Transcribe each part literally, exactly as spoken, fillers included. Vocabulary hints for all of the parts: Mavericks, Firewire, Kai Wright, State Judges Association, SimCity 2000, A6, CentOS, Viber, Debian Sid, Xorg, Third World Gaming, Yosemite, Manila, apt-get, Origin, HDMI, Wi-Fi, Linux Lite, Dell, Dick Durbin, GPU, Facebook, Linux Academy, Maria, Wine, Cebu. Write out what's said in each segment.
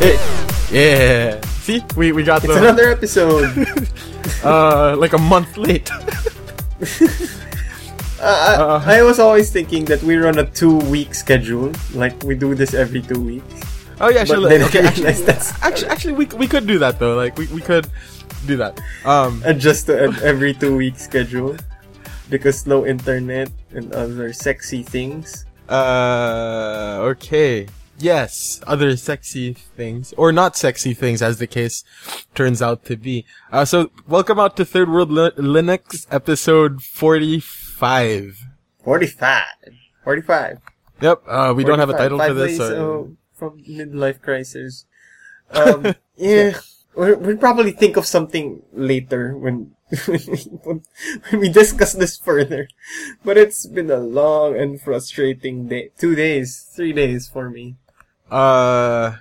It, yeah. See, we we got it's the, another episode. uh, like a month late. Uh, I, I was always thinking that we run a two-week schedule, like we do this every two weeks. Oh yeah, sure. Then okay, actually, that's actually, actually, we we could do that though. Like we, we could do that. Um, adjust to an every two-week schedule because no internet and other sexy things. Uh, okay. Yes, other sexy things or not sexy things, as the case turns out to be. Uh, so welcome out to Third World Li- Linux episode forty-four. Five. Forty-five. Forty-five. Yep. Uh, we don't have a title for this. So from midlife crisis. Um, yeah, we'll, we'll probably think of something later when when we discuss this further. But it's been a long and frustrating day. Two days, three days for me. Uh.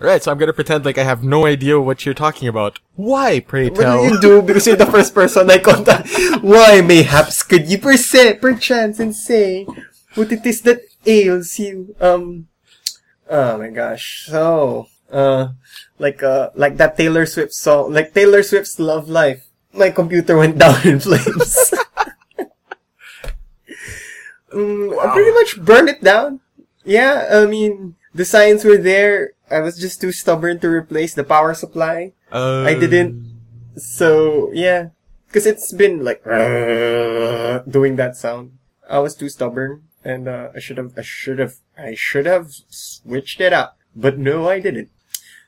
Right, so I'm gonna pretend like I have no idea what you're talking about. Why, pray tell? What do you do? Because you're the first person I contact. Why, mayhaps, could you perse- perchance and say what it is that ails you? Um, oh my gosh. So, uh, like, uh, like that Taylor Swift song, like Taylor Swift's Love Life. My computer went down in flames. um, wow. I pretty much burned it down. Yeah, I mean, the signs were there. I was just too stubborn to replace the power supply. Um, I didn't. So, yeah. Because it's been like uh, doing that sound. I was too stubborn. And uh, I should have, I should have, I should have switched it up. But no, I didn't.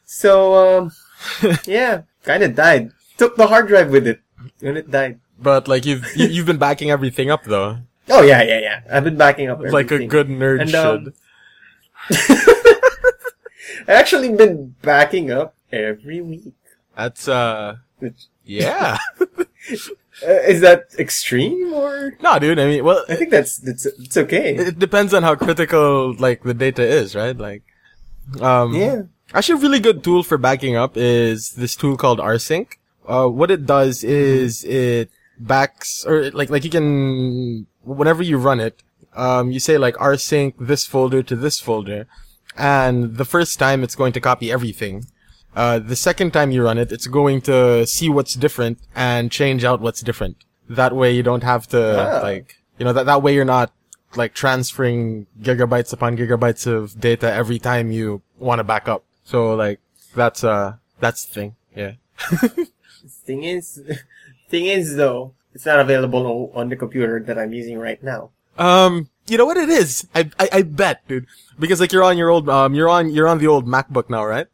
So, um, yeah. Kind of died. Took the hard drive with it. And it died. But, like, you've you've been backing everything up, though. Oh, yeah, yeah, yeah. I've been backing up everything. Like a good nerd and, um, should. I actually been backing up every week. That's, uh, yeah. uh, is that extreme or? No, dude, I mean, well. I think that's, that's, it's okay. It depends on how critical, like, the data is, right? Like, um. Yeah. Actually, a really good tool for backing up is this tool called rsync. Uh, what it does is it backs, or like, like you can, whenever you run it, um, you say like rsync this folder to this folder. And the first time, it's going to copy everything. Uh, the second time you run it, it's going to see what's different and change out what's different. That way you don't have to, oh. like, you know, that, that way you're not, like, transferring gigabytes upon gigabytes of data every time you want to back up. So, like, that's, uh, that's the thing. Yeah. thing is, thing is, though, it's not available on the computer that I'm using right now. Um... You know what it is? I, I I bet, dude. Because like you're on your old um you're on you're on the old MacBook now, right?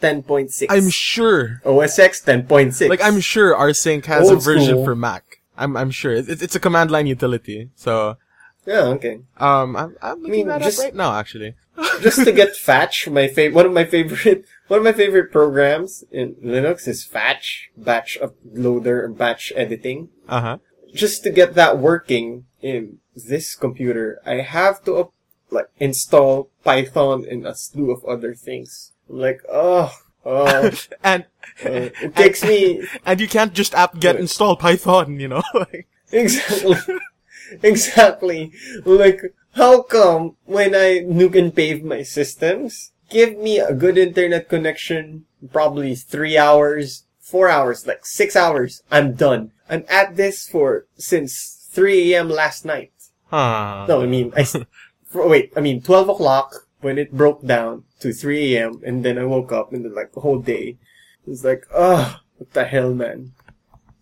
Ten point six. I'm sure. O S X ten point six. Like I'm sure rsync has old a version school. For Mac. I'm I'm sure it's it's a command line utility. So yeah, okay. Um, I'm I'm looking I mean, that just, up right now actually. Just to get Fetch, my fav one of my favorite one of my favorite programs in Linux is Fetch, batch uploader, batch editing. Uh huh. Just to get that working in this computer, I have to up, like install Python and a slew of other things. I'm like, oh, oh, and uh, it and, takes me. And you can't just apt-get install Python, you know? like Exactly, exactly. Like, how come when I nuke and pave my systems, give me a good internet connection, probably three hours, four hours, like six hours, I'm done. I'm at this for since three a.m. last night. Huh. No, I mean, I, for, wait, I mean, twelve o'clock when it broke down to three a.m. and then I woke up and then like the whole day. It was like, oh, what the hell, man?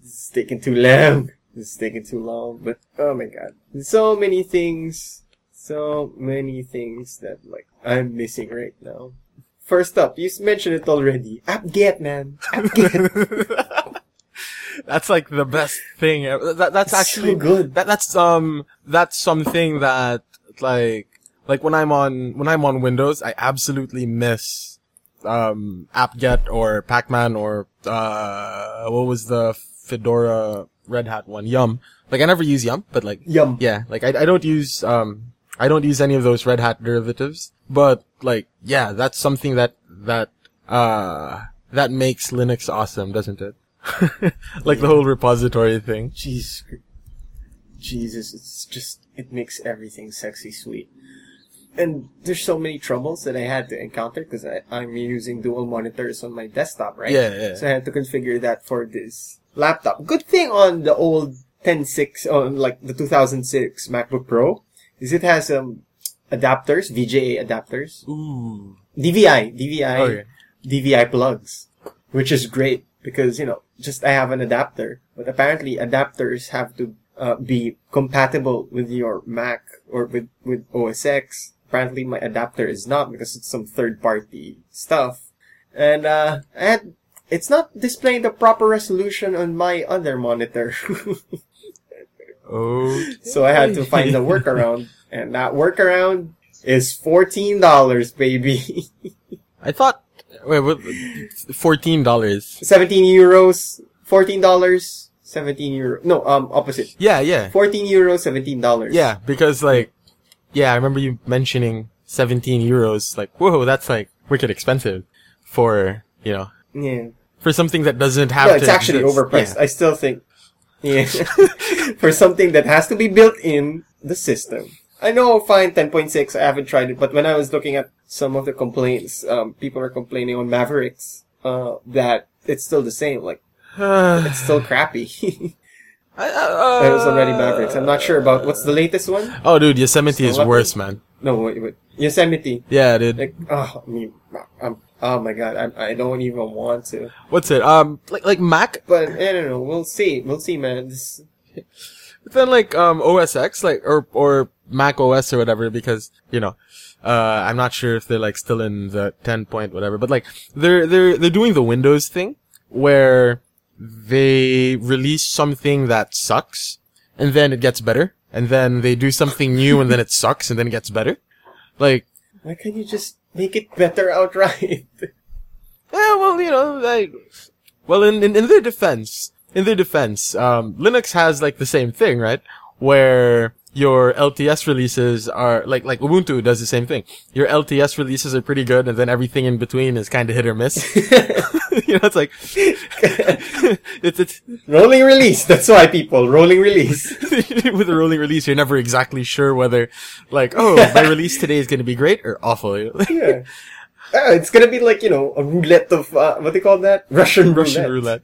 This is taking too long. This is taking too long, but oh my god. So many things, so many things that like I'm missing right now. First up, you mentioned it already. AppGet, man. AppGet. That's like the best thing ever. That, that's it's actually so good. That, that's, um, that's something that, like, like when I'm on, when I'm on Windows, I absolutely miss, um, apt-get or Pac-Man or, uh, what was the Fedora Red Hat one? Yum. Like I never use Yum, but like, Yum. Yeah, like I, I don't use, um, I don't use any of those Red Hat derivatives, but like, yeah, that's something that, that, uh, that makes Linux awesome, doesn't it? like yeah. The whole repository thing. Jesus, Jesus, it's just it makes everything sexy sweet. and there's so many troubles that I had to encounter because I'm using dual monitors on my desktop, right? Yeah, yeah. So I had to configure that for this laptop. Good thing on the old ten six, on like the two thousand six MacBook Pro, is it has um adapters, V G A adapters. Ooh. D V I, D V I, oh, yeah. D V I plugs, which is great because, you know, just I have an adapter, but apparently adapters have to uh, be compatible with your Mac or with, with O S X. Apparently my adapter is not because it's some third party stuff. And, uh, I had, it's not displaying the proper resolution on my other monitor. Okay. So I had to find a workaround, and that workaround is fourteen dollars, baby. I thought, wait, what, fourteen dollars? seventeen euros, fourteen dollars, seventeen euros. No, um, opposite. Yeah, yeah. fourteen euros, seventeen dollars. Yeah, because like, yeah, I remember you mentioning seventeen euros, like, whoa, that's like wicked expensive for, you know. Yeah. For something that doesn't have no, to. No, it's actually exist. Overpriced. Yeah. I still think. Yeah. For something that has to be built in the system. I know, fine, ten point six, I haven't tried it, but when I was looking at some of the complaints, um, people are complaining on Mavericks, uh, that it's still the same, like, it's still crappy. I, uh, it was already Mavericks. I'm not sure about, what's the latest one? Oh, dude, Yosemite is worse, man. No, wait, wait. Yosemite. Yeah, dude. Like, oh, I mean, I'm, oh my god, I, I don't even want to. What's it? Um, like, like Mac? But, I don't know, we'll see, we'll see, man. This... But then, like, um, O S X, like, or, or Mac O S or whatever, because, you know, uh, I'm not sure if they're, like, still in the ten point whatever, but, like, they're, they're, they're doing the Windows thing, where they release something that sucks, and then it gets better, and then they do something new, and then it sucks, and then it gets better. Like... Why can't you just make it better outright? Yeah, well, you know, like... Well, in, in, in their defense... In their defense, um, Linux has like the same thing, right? Where your L T S releases are like like Ubuntu does the same thing. Your L T S releases are pretty good, and then everything in between is kind of hit or miss. You know, it's like it's it's rolling release. That's why people rolling release. With a rolling release, you're never exactly sure whether, like, oh, my release today is going to be great or awful. Yeah, uh, it's going to be like, you know, a roulette of uh, what they call that Russian Russian roulette. roulette.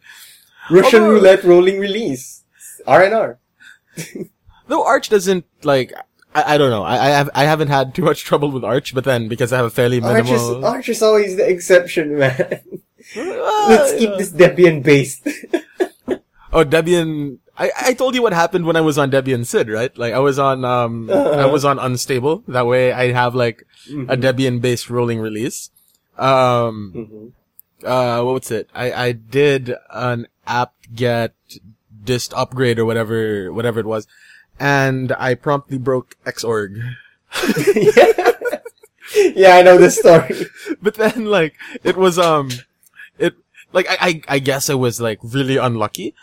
Russian Although, roulette rolling release. R and R. Though Arch doesn't, like, I, I don't know. I, I I haven't had too much trouble with Arch, but then because I have a fairly minimal... Arch is, Arch is always the exception, man. uh, Let's keep uh, this Debian-based. Oh, Debian... I, I told you what happened when I was on Debian Sid, right? Like, I was on, um, uh-huh. I was on Unstable. That way I have, like, mm-hmm. a Debian-based rolling release. Um... Mm-hmm. Uh, what's it? I, I did an apt-get dist upgrade or whatever, whatever it was. And I promptly broke Xorg. yeah. yeah, I know this story. But then, like, it was, um, it, like, I, I, I guess I was, like, really unlucky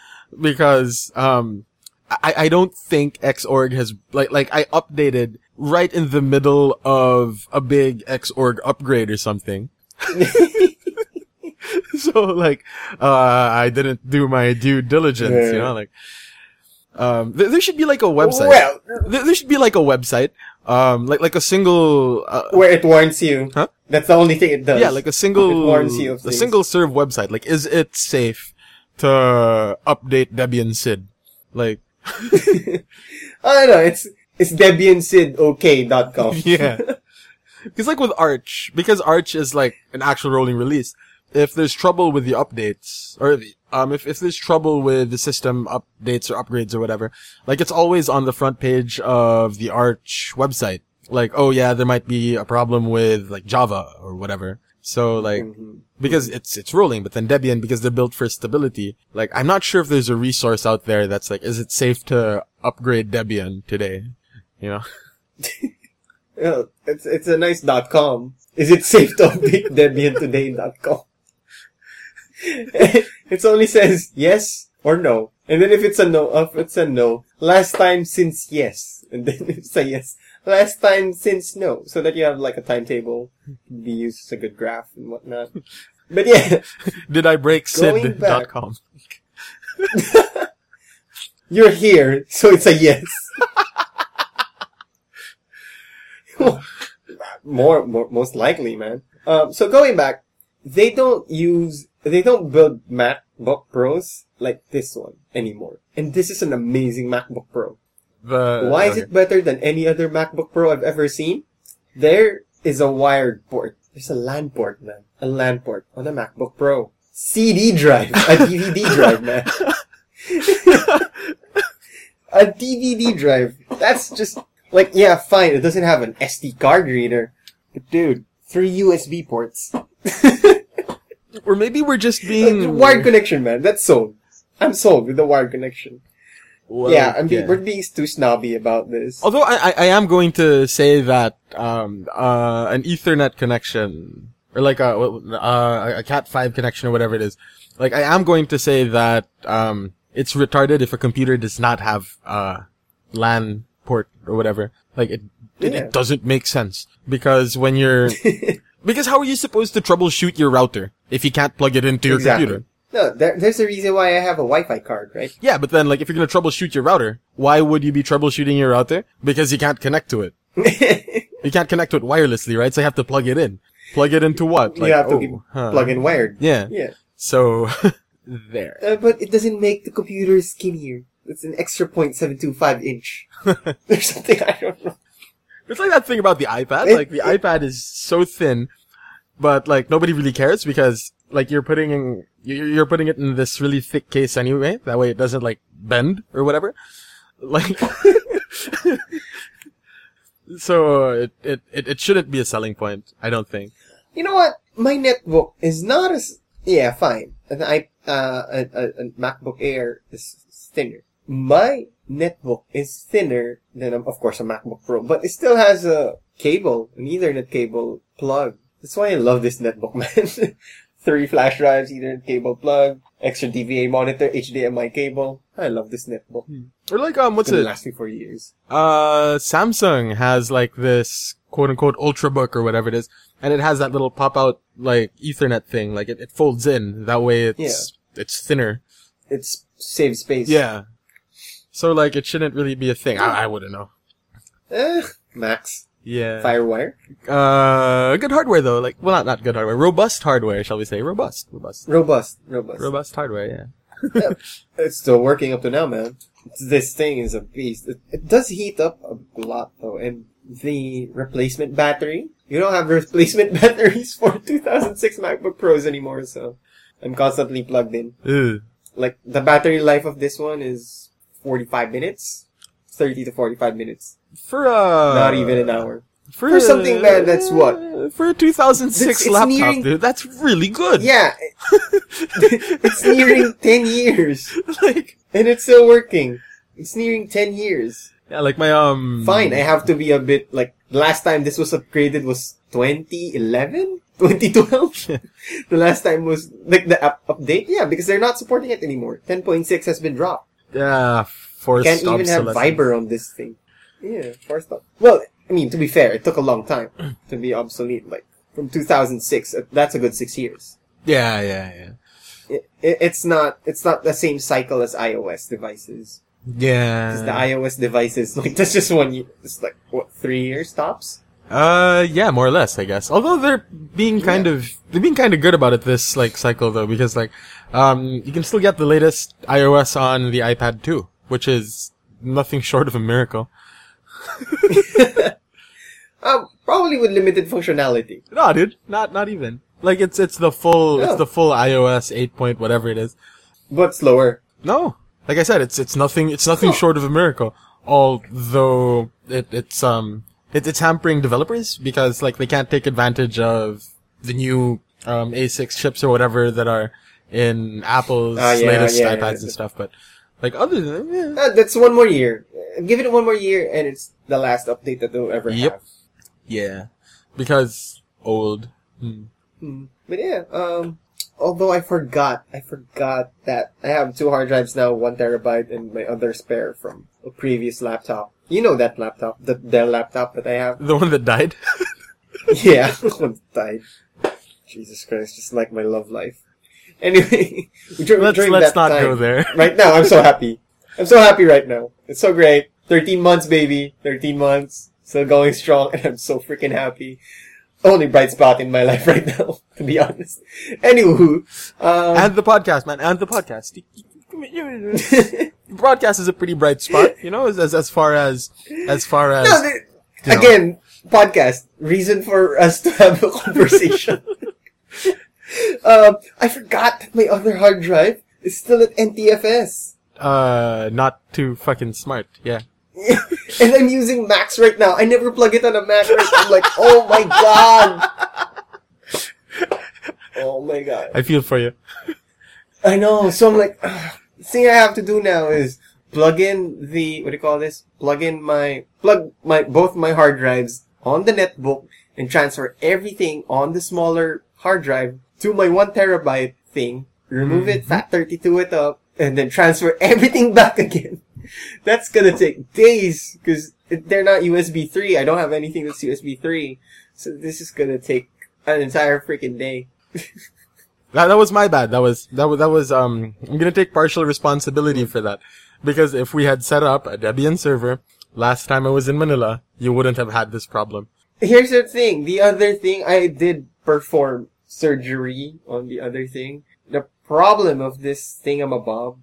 because, um, I, I don't think Xorg has, like, like, I updated right in the middle of a big Xorg upgrade or something. So, like, uh, I didn't do my due diligence, yeah. You know, like, um, th- there should be, like, a website. Well, th- there should be, like, a website, um, like, like a single, uh, where it warns you. Huh? That's the only thing it does. Yeah, like a single, it warns you of a single serve website. Like, is it safe to update Debian Sid? Like, I don't know, it's, it's Debian Sid okay dot com. Yeah. Cause, like, with Arch, because Arch is, like, an actual rolling release, if there's trouble with the updates, or the, um, if, if there's trouble with the system updates or upgrades or whatever, like, it's always on the front page of the Arch website. Like, oh yeah, there might be a problem with, like, Java or whatever. So, like, mm-hmm. because it's, it's rolling, but then Debian, because they're built for stability, like, I'm not sure if there's a resource out there that's like, is it safe to upgrade Debian today? You know? Yeah, it's, it's a nice .com. Is it safe to update Debian today dot com? It only says yes or no, and then if it's a no, if it's a no, last time since yes, and then it's a yes, last time since no, so that you have like a timetable, be used as a good graph and whatnot. But yeah, did I break sid dot com? You're here, so it's a yes. more, more most likely, man. Um, so going back, they don't use, they don't build MacBook Pros like this one anymore. And this is an amazing MacBook Pro. The, Why is okay. it better than any other MacBook Pro I've ever seen? There is a wired port. There's a LAN port, man. A LAN port on a MacBook Pro. C D drive. A D V D drive, man. A D V D drive. That's just, like, yeah, fine. It doesn't have an S D card reader. But dude, three U S B ports. Or maybe we're just being... Uh, wired connection, man. That's sold. I'm sold with the wired connection. Well, yeah, I'm being, yeah, we're being too snobby about this. Although I, I, I am going to say that um, uh, an Ethernet connection, or like a, uh, a Cat five connection or whatever it is, like I am going to say that um, it's retarded if a computer does not have uh, LAN port or whatever. Like it, yeah. it, it doesn't make sense because when you're... Because how are you supposed to troubleshoot your router if you can't plug it into your exactly. computer? No, there, there's a reason why I have a Wi-Fi card, right? Yeah, but then, like, if you're going to troubleshoot your router, why would you be troubleshooting your router? Because you can't connect to it. You can't connect to it wirelessly, right? So you have to plug it in. Plug it into what? Like, you have to oh, huh. plug in wired. Yeah. Yeah. So, there. Uh, but it doesn't make the computer skinnier. It's an extra point seven two five inch. Or something, I don't know. It's like that thing about the iPad. It, like, the it, iPad is so thin, but, like, nobody really cares because... Like you're putting in, you're putting it in this really thick case anyway. That way it doesn't like bend or whatever. Like, so it, it, it shouldn't be a selling point. I don't think. You know what? My netbook is not as, yeah, fine. An I, uh, a, a, a MacBook Air is thinner. My netbook is thinner than, of course, a MacBook Pro, but it still has a cable, an Ethernet cable plug. That's why I love this netbook, man. Three flash drives, Ethernet cable plug, extra D V I monitor, H D M I cable. I love this netbook. Hmm. Or like, um, what's it's it? Last me for years. Uh, Samsung has like this quote unquote ultrabook or whatever it is, and it has that little pop out like Ethernet thing. Like it, it folds in. That way, it's yeah. it's thinner. It's saves space. Yeah. So like, it shouldn't really be a thing. I, I wouldn't know. Ugh, Max. Yeah. Firewire? Uh, good hardware though. Like, well, not, not good hardware. Robust hardware, shall we say. Robust. Robust. Robust. Robust. Robust hardware, yeah. Yeah. It's still working up to now, man. This thing is a beast. It, it does heat up a lot though. And the replacement battery? You don't have replacement batteries for two thousand six MacBook Pros anymore, so I'm constantly plugged in. Ew. Like, the battery life of this one is forty-five minutes. thirty to forty-five minutes. For, uh... Not even an hour. For, for something, man, that's what? For a two thousand six it's, it's laptop, nearing, dude, that's really good. Yeah. It's nearing ten years. Like... And it's still working. It's nearing ten years. Yeah, like my, um... Fine, I have to be a bit, like, last time this was upgraded was twenty eleven? twenty twelve? Yeah. The last time was, like, the app update? Yeah, because they're not supporting it anymore. ten point six has been dropped. Yeah, forced obsolescence. Can't even have Viber on this thing. Yeah, forced up. Well, I mean, to be fair, it took a long time to be obsolete. Like, from two thousand six, that's a good six years. Yeah, yeah, yeah. It, it, it's not, it's not the same cycle as iOS devices. Yeah. Because the iOS devices, like, that's just one year. It's like, what, three years tops? Uh, yeah, more or less, I guess. Although they're being kind yeah. of, they're being kind of good about it this, like, cycle though, because, like, um, you can still get the latest iOS on the iPad two, which is nothing short of a miracle. uh, probably with limited functionality. No, dude, not not even. Like it's it's the full no. it's the full iOS eight point whatever it is, but slower. No, like I said, it's it's nothing it's nothing oh. short of a miracle. Although it it's um it, it's hampering developers because like they can't take advantage of the new um A six chips or whatever that are in Apple's uh, yeah, latest yeah, iPads yeah, and stuff, but. Like, other than... Yeah. Uh, that's one more year. Give it one more year, and it's the last update that they'll ever yep. have. Yeah. Because old. Hmm. Hmm. But yeah, um... Although I forgot. I forgot that I have two hard drives now, one terabyte, and my other spare from a previous laptop. You know that laptop. The Dell laptop that I have. The one that died? Yeah, the one that died. Jesus Christ, just like my love life. Anyway, during, let's, during let's that not time, go there. Right now, I'm so happy. I'm so happy right now. It's so great. thirteen months, baby. thirteen months. Still going strong, and I'm so freaking happy. Only bright spot in my life right now, to be honest. Anywho. Um, and the podcast, man. And the podcast. Broadcast is a pretty bright spot, you know, as as far as... as far as no, they, again, know. Podcast. Reason for us to have a conversation. um, I forgot that my other hard drive is still at N T F S. Uh, not too fucking smart, yeah. And I'm using Macs right now. I never plug it on a Mac. Right? I'm like, oh my god. Oh my god. I feel for you. I know. So I'm like, ugh. The thing I have to do now is plug in the, what do you call this? Plug in my, plug my, both my hard drives on the netbook and transfer everything on the smaller hard drive to my one terabyte thing. Remove mm-hmm. it, F A T thirty-two it up, and then transfer everything back again. That's gonna take days, because they're not U S B three. I don't have anything that's U S B three. So this is gonna take an entire freaking day. that, that was my bad. That was, that was, that was, um, I'm gonna take partial responsibility for that. Because if we had set up a Debian server last time I was in Manila, you wouldn't have had this problem. Here's the thing. The other thing, I did perform surgery on the other thing. The problem of this thingamabob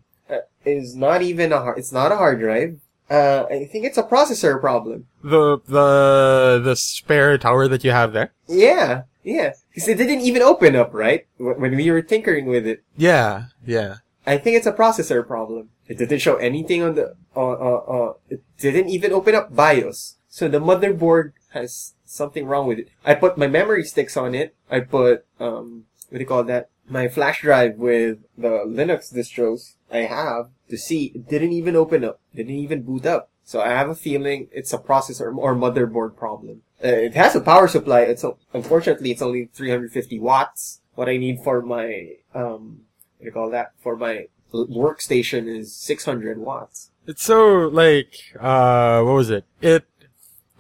is not even a hard, it's not a hard drive. Uh, I think it's a processor problem. The, the, the spare tower that you have there? Yeah, yeah. Because it didn't even open up, right? When we were tinkering with it. Yeah, yeah. I think it's a processor problem. It didn't show anything on the, uh, uh, uh, it didn't even open up BIOS. So the motherboard has something wrong with it. I put my memory sticks on it. I put, um, what do you call that? My flash drive with the Linux distros I have to see, it didn't even open up, didn't even boot up. So I have a feeling it's a processor or motherboard problem. Uh, it has a power supply. It's a, unfortunately, it's only three hundred fifty watts. What I need for my, um, what do you call that? For my workstation is six hundred watts. It's so, like, uh, what was it? It,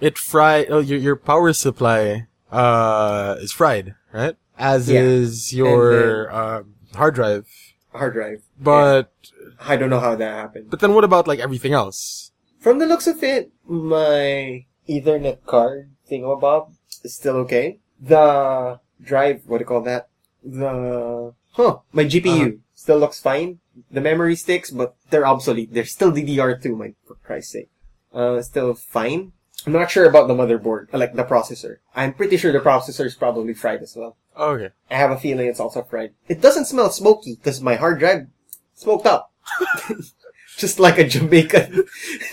it fried, oh, your, your power supply, uh, is fried, right? As yeah. is your then, uh, hard drive. Hard drive. But... Yeah. I don't know how that happened. But then what about, like, everything else? From the looks of it, my Ethernet card thingamabob is still okay. The drive, what do you call that? The... Huh, my G P U uh-huh. still looks fine. The memory sticks, but they're obsolete. They're still D D R two, my, for Christ's sake. Uh, still fine. I'm not sure about the motherboard, like the processor. I'm pretty sure the processor is probably fried as well. Okay. I have a feeling it's also fried. It doesn't smell smoky because my hard drive smoked up. Just like a Jamaican.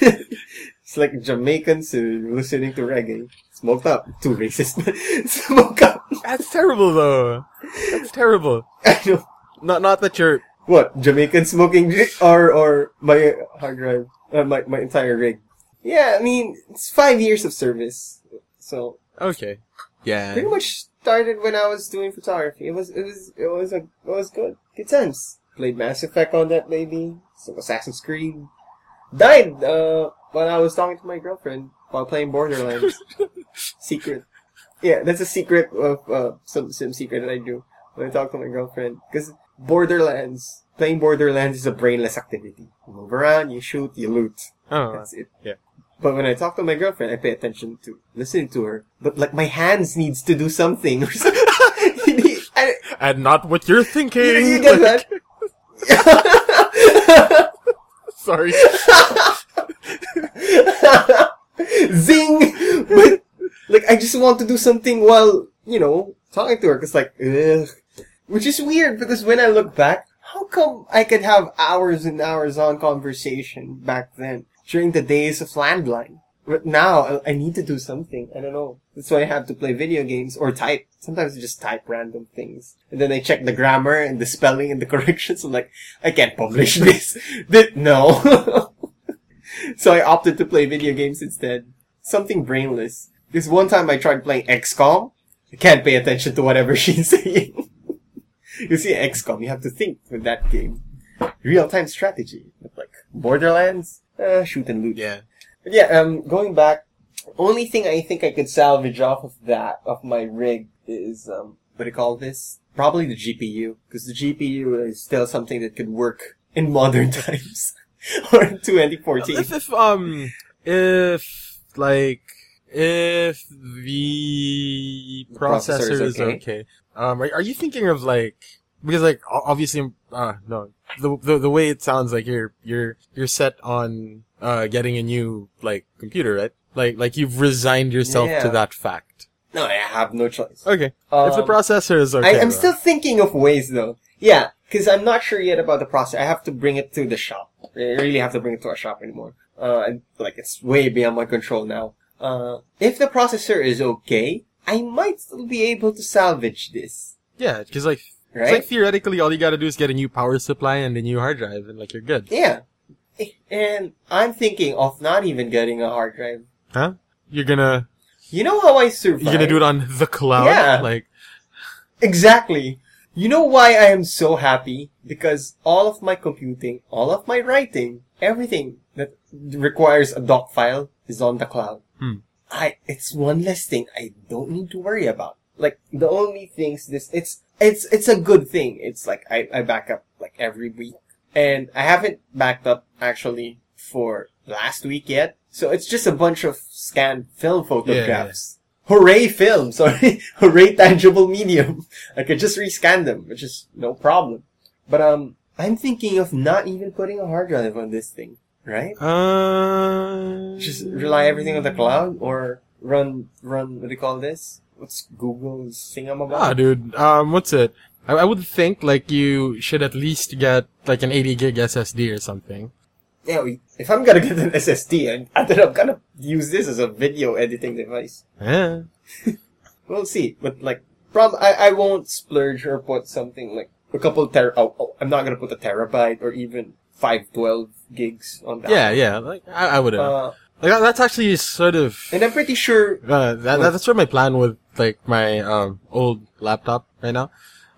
It's like a Jamaican listening to reggae. Smoked up. Too racist. Smoked up. That's terrible though. That's terrible. I know. Not, not that you're... What? Jamaican smoking or, or my hard drive? Uh, my, my entire rig. Yeah, I mean, it's five years of service. So. Okay. Yeah. Pretty much started when I was doing photography. It was, it was, it was a, it was good. Good times. Played Mass Effect on that baby. Some Assassin's Creed. Died, uh, when I was talking to my girlfriend while playing Borderlands. Secret. Yeah, that's a secret of, uh, some, some secret that I do when I talk to my girlfriend. Cause Borderlands, playing Borderlands is a brainless activity. You move around, you shoot, you loot. Oh. That's it. Yeah. But when I talk to my girlfriend, I pay attention to listening to her. But like my hands needs to do something, or something. I, and not what you're thinking. You, you get like... that? Sorry. Zing! But like I just want to do something while you know talking to her, because like, ugh. Which is weird because when I look back, how come I could have hours and hours on conversation back then? During the days of landline. But now, I need to do something. I don't know. That's why I have to play video games or type. Sometimes I just type random things. And then I check the grammar and the spelling and the corrections. I'm like, I can't publish this. No. So I opted to play video games instead. Something brainless. This one time I tried playing X COM. I can't pay attention to whatever she's saying. You see, X COM, you have to think with that game. Real-time strategy. Like, Borderlands... Uh, shoot and loot. Yeah. But yeah, um, going back, only thing I think I could salvage off of that, of my rig, is, um, what do you call this? Probably the G P U. Because the G P U is still something that could work in modern times. Or in twenty fourteen. If, if, um, if, like, If the, the processor, processor is okay. okay. Um, are, are you thinking of like, because like, obviously, uh, no, the, the, the way it sounds like you're, you're, you're set on, uh, getting a new, like, computer, right? Like, like you've resigned yourself yeah. to that fact. No, I have no choice. Okay. Um, if the processor is okay. I, I'm though. still thinking of ways though. Yeah. Cause I'm not sure yet about the processor. I have to bring it to the shop. I really have to bring it to our shop anymore. Uh, like it's way beyond my control now. Uh, if the processor is okay, I might still be able to salvage this. Yeah, because like, right? It's like theoretically all you gotta do is get a new power supply and a new hard drive, and like you're good. Yeah, and I'm thinking of not even getting a hard drive. Huh? You're gonna. You know how I survive? You're gonna do it on the cloud. Yeah. Like. Exactly. You know why I am so happy? Because all of my computing, all of my writing, everything that requires a doc file is on the cloud. Hmm. I, it's one less thing I don't need to worry about. Like, the only things this, it's, it's, it's a good thing. It's like, I, I back up like every week. And I haven't backed up actually for last week yet. So it's just a bunch of scanned film photographs. Yeah, yeah. Hooray film, sorry. Hooray tangible medium. I could just rescan them, which is no problem. But, um, I'm thinking of not even putting a hard drive on this thing. Right? Uh, Just rely everything on the cloud or run, run, what do you call this? What's Google's thingamabob? Ah, dude, um, what's it? I, I would think, like, you should at least get, like, an eighty gig S S D or something. Yeah, if I'm gonna get an S S D, I think I'm gonna use this as a video editing device. Yeah. We'll see, but, like, prob- I, I won't splurge or put something, like, a couple ter- oh, oh, I'm not gonna put a terabyte or even five twelve gigs on that. Yeah, yeah. Like I, I wouldn't. Uh, like that's actually sort of. And I'm pretty sure. Uh, that, that's sort of my plan with like my um old laptop right now.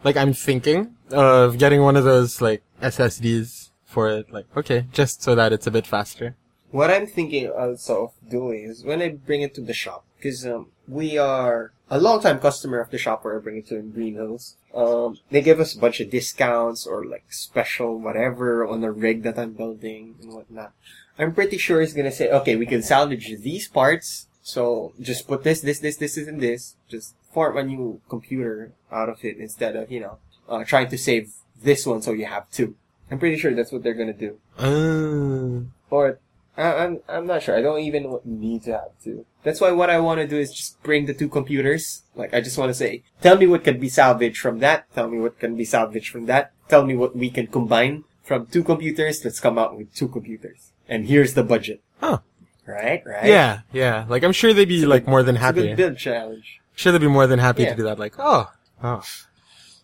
Like I'm thinking of getting one of those like S S Ds for it. Like okay, just so that it's a bit faster. What I'm thinking also of doing is when I bring it to the shop, because um we are a long time customer of the shop where I bring it to in Green Hills. Um, they give us a bunch of discounts or like special whatever on the rig that I'm building and whatnot. I'm pretty sure it's gonna say, okay, we can salvage these parts, so just put this, this, this, this, and this. Just form a new computer out of it instead of, you know, uh, trying to save this one so you have two. I'm pretty sure that's what they're gonna do. Oh. Or, I, I'm, I'm not sure. I don't even need to have two. That's why what I want to do is just bring the two computers. Like, I just want to say, tell me what can be salvaged from that. Tell me what can be salvaged from that. Tell me what we can combine from two computers. Let's come out with two computers. And here's the budget. Oh. Right? Right? Yeah, yeah. Like, I'm sure they'd be, like, more than happy. It's a good build challenge. Sure they'd be more than happy yeah. to do that. Like, oh, oh,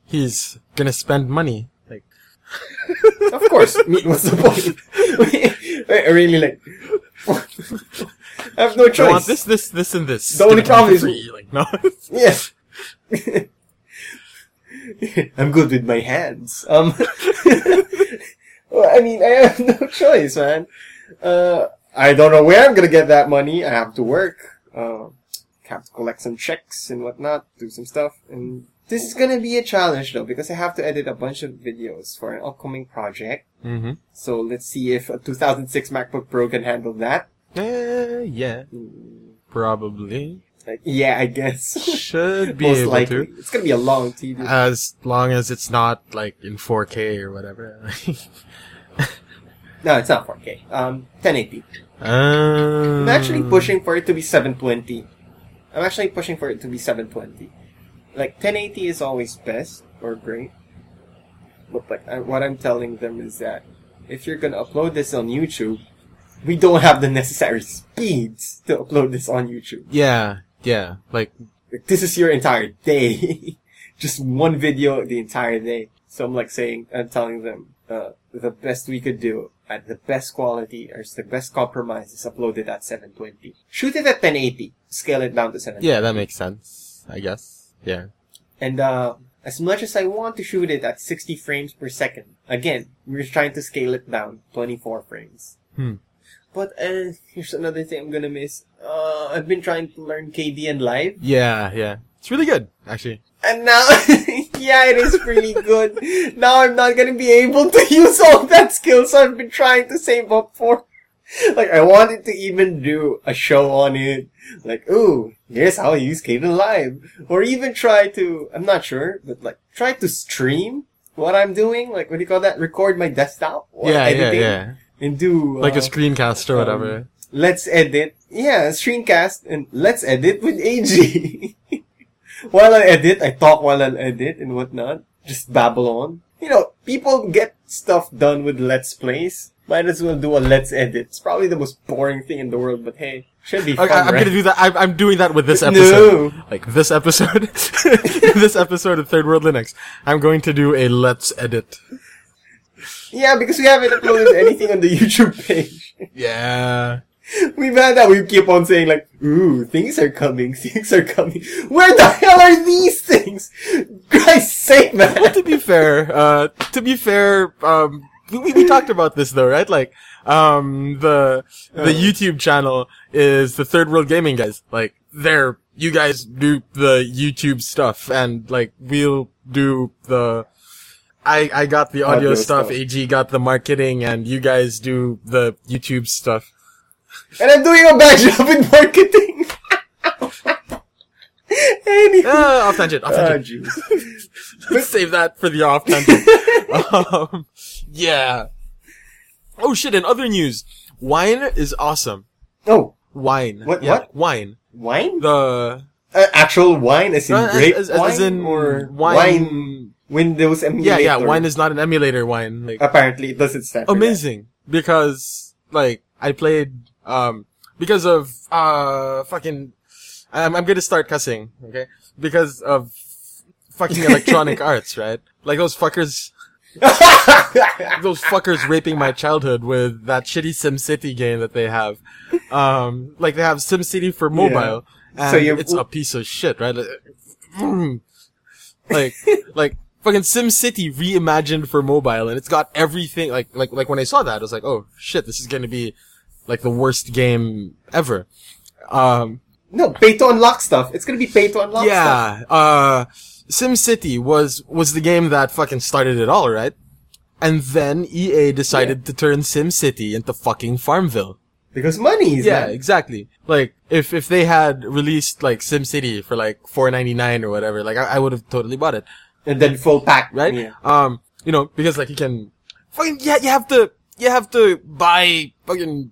he's gonna spend money. Like, of course. What's the point? I really, like... I have no choice. I want this, this, this, and this. The only problem is free. Like, no. Yes. I'm good with my hands. Um. Well, I mean, I have no choice, man. Uh, I don't know where I'm gonna get that money. I have to work. Uh, have to collect some checks and whatnot, do some stuff. And this is gonna be a challenge though, because I have to edit a bunch of videos for an upcoming project. Mm-hmm. So let's see if a two thousand six MacBook Pro can handle that. Uh, yeah, probably. Like, yeah, I guess. Should be Most able likely. to. It's gonna be a long T V. As long as it's not, like, in four K or whatever. No, it's not four K. Um, ten eighty. Um... I'm actually pushing for it to be seven twenty. I'm actually pushing for it to be seven twenty. Like, ten eighty is always best or great. But, like, I, what I'm telling them is that if you're gonna upload this on YouTube, we don't have the necessary speeds to upload this on YouTube. Yeah, yeah. Like, this is your entire day. Just one video the entire day. So I'm like saying, I'm telling them, uh, the best we could do at the best quality or the best compromise is uploaded at seven twenty. Shoot it at ten eighty. Scale it down to seven twenty. Yeah, that makes sense, I guess. Yeah. And, uh, as much as I want to shoot it at sixty frames per second, again, we're trying to scale it down twenty-four frames. Hmm. But uh, here's another thing I'm gonna miss. Uh, I've been trying to learn K D N Live. Yeah, yeah. It's really good, actually. And now, yeah, it is really good. Now I'm not gonna be able to use all that skill, so I've been trying to save up for. Like, I wanted to even do a show on it. Like, ooh, here's how I use Kden Live. Or even try to, I'm not sure, but like, try to stream what I'm doing. Like, what do you call that? Record my desktop? Or yeah, editing, yeah, yeah. And do... Like uh, a screencast or whatever. Um, let's edit. Yeah, screencast and let's edit with A G. While I edit, I talk while I edit and whatnot. Just babble on. You know, people get stuff done with Let's Plays. Might as well do a Let's Edit. It's probably the most boring thing in the world, but hey, should be okay, fun, I'm right? gonna do that. I'm, I'm doing that with this episode. No. Like, this episode. This episode of Third World Linux. I'm going to do a Let's Edit. Yeah, because we haven't uploaded anything on the YouTube page. Yeah. We've had that. We keep on saying, like, ooh, things are coming, things are coming. Where the hell are these things? Christ's sake, man. Well, to be fair, uh, to be fair, um, we, we talked about this though, right? Like, um, the, the YouTube channel is the Third World Gaming guys. Like, they're, you guys do the YouTube stuff and, like, we'll do the, I, I got the audio, audio stuff, stuff, A G got the marketing, and you guys do the YouTube stuff. And I'm doing a bad job in marketing. Anyway. Uh, off tangent, off tangent. Oh, let's save that for the off tangent. um, yeah. Oh shit, in other news, Wine is awesome. Oh. Wine. What? Yeah, what? Wine. Wine? The... Uh, actual wine, as in uh, grape as, as, wine? As in or wine... wine Windows emulator. Yeah, yeah, Wine is not an emulator wine. Like, apparently, it doesn't stand for amazing. That. Because, like, I played... Um, because of, uh, fucking, I'm, I'm gonna start cussing, okay? Because of fucking Electronic Arts, right? Like those fuckers, those fuckers raping my childhood with that shitty SimCity game that they have. Um, like they have SimCity for mobile, yeah. And so it's w- a piece of shit, right? Like, like, like fucking SimCity reimagined for mobile, and it's got everything, like, like, like when I saw that, I was like, oh shit, this is gonna be like the worst game ever. Um, no, pay to unlock stuff. It's gonna be pay to unlock yeah, stuff. Yeah, uh, SimCity was, was the game that fucking started it all, right? And then E A decided yeah. to turn SimCity into fucking Farmville. Because money is Yeah, man. Exactly. Like, if, if they had released, like, SimCity for, like, four ninety-nine or whatever, like, I, I would have totally bought it. And then full pack. Right? Yeah. Um, you know, because, like, you can, fucking, yeah, you have to, you have to buy fucking,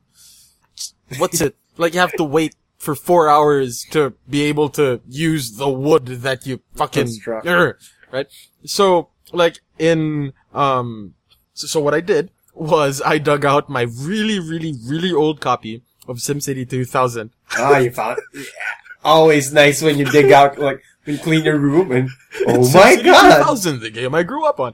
what's it? Like, you have to wait for four hours to be able to use the wood that you fucking... Err, right? So, like, in... um, so, so what I did was I dug out my really, really, really old copy of SimCity two thousand. Oh, you found it. Yeah. Always nice when you dig out, like, and clean your room and... Oh, and my SimCity God! two thousand, the game I grew up on.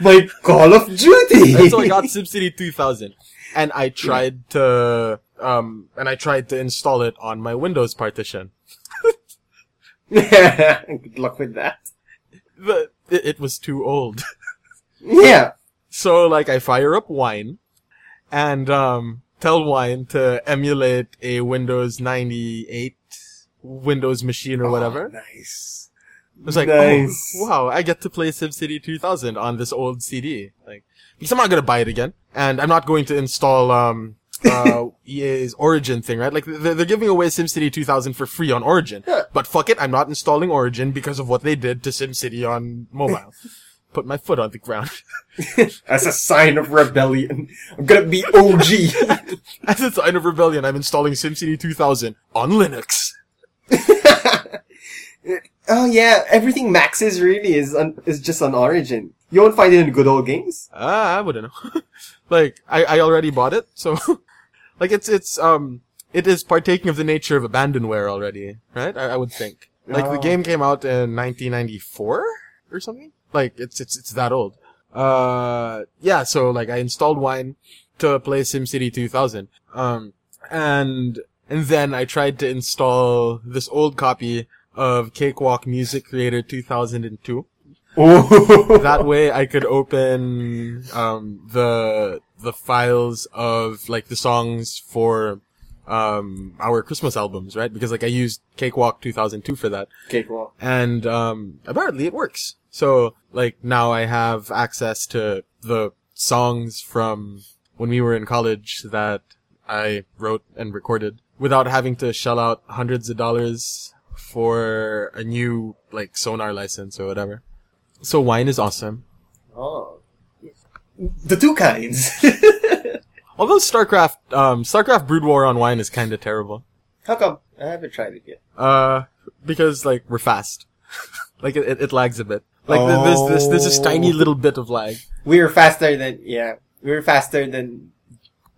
My Call of Duty! And so I got SimCity two thousand. And I tried to, um, and I tried to install it on my Windows partition. Good luck with that. But it, it was too old. Yeah. So, like, I fire up Wine, and, um, tell Wine to emulate a Windows ninety-eight Windows machine or oh, whatever. Nice. I was like, nice. Oh, wow, I get to play SimCity two thousand on this old C D. Like, because I'm not gonna buy it again. And I'm not going to install, um, uh, E A's Origin thing, right? Like, they're, they're giving away SimCity two thousand for free on Origin. Yeah. But fuck it, I'm not installing Origin because of what they did to SimCity on mobile. Put my foot on the ground. As a sign of rebellion. I'm gonna be O G. As a sign of rebellion, I'm installing SimCity two thousand on Linux. Oh yeah, everything Max's really is on, is just on Origin. You won't find it in good old games? Ah, uh, I wouldn't know. Like, I, I already bought it, so... Like, it's, it's, um... It is partaking of the nature of abandonware already, right? I, I would think. Like, oh. The game came out in nineteen ninety-four? Or something? Like, it's, it's, it's that old. Uh, yeah, so, like, I installed Wine to play SimCity two thousand. Um, and, and then I tried to install this old copy of Cakewalk Music Creator two thousand two. That way I could open um the the files of like the songs for um our Christmas albums, right? Because like I used Cakewalk two thousand two for that. Cakewalk. And um apparently it works. So like now I have access to the songs from when we were in college that I wrote and recorded without having to shell out hundreds of dollars for a new like sonar license or whatever. So Wine is awesome. Oh, the two kinds. Although StarCraft, um, StarCraft Brood War on Wine is kind of terrible. How come? I haven't tried it yet. Uh, because like we're fast, like it, it lags a bit. Like oh. there's this there's this tiny little bit of lag. We were faster than yeah. We were faster than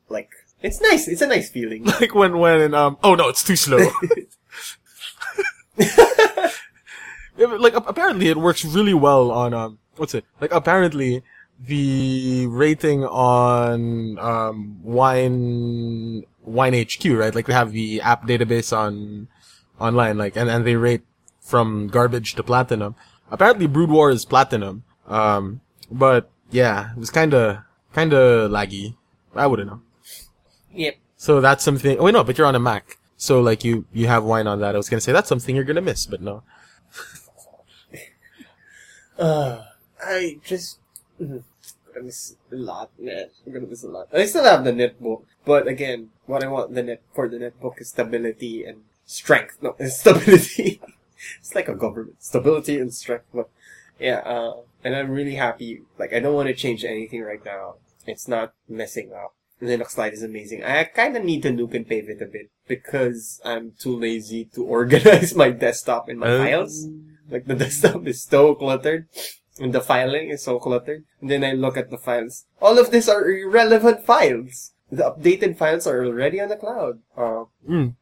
like it's nice. It's a nice feeling. Like when when um oh no, it's too slow. Like apparently it works really well on um what's it like apparently. The rating on um Wine Wine H Q, right? Like they have the app database on online, like and, and they rate from garbage to platinum. Apparently Brood War is platinum. Um but yeah, it was kinda kinda laggy. I wouldn't know. Yep. So that's something oh wait no, but you're on a Mac. So like you, you have Wine on that. I was gonna say that's something you're gonna miss, but no. uh I just Mm-hmm. I miss a lot, man. I'm gonna miss a lot. I still have the netbook, but again, what I want the net for the netbook is stability and strength. No, and stability. It's like a government. Stability and strength. But yeah, uh, and I'm really happy. Like, I don't want to change anything right now. It's not messing up. Linux Lite is amazing. I kind of need to nuke and pave it a bit because I'm too lazy to organize my desktop and my um. files. Like, the desktop is so cluttered. And the filing is so cluttered. And then I look at the files. All of these are irrelevant files. The updated files are already on the cloud. Uh, mm.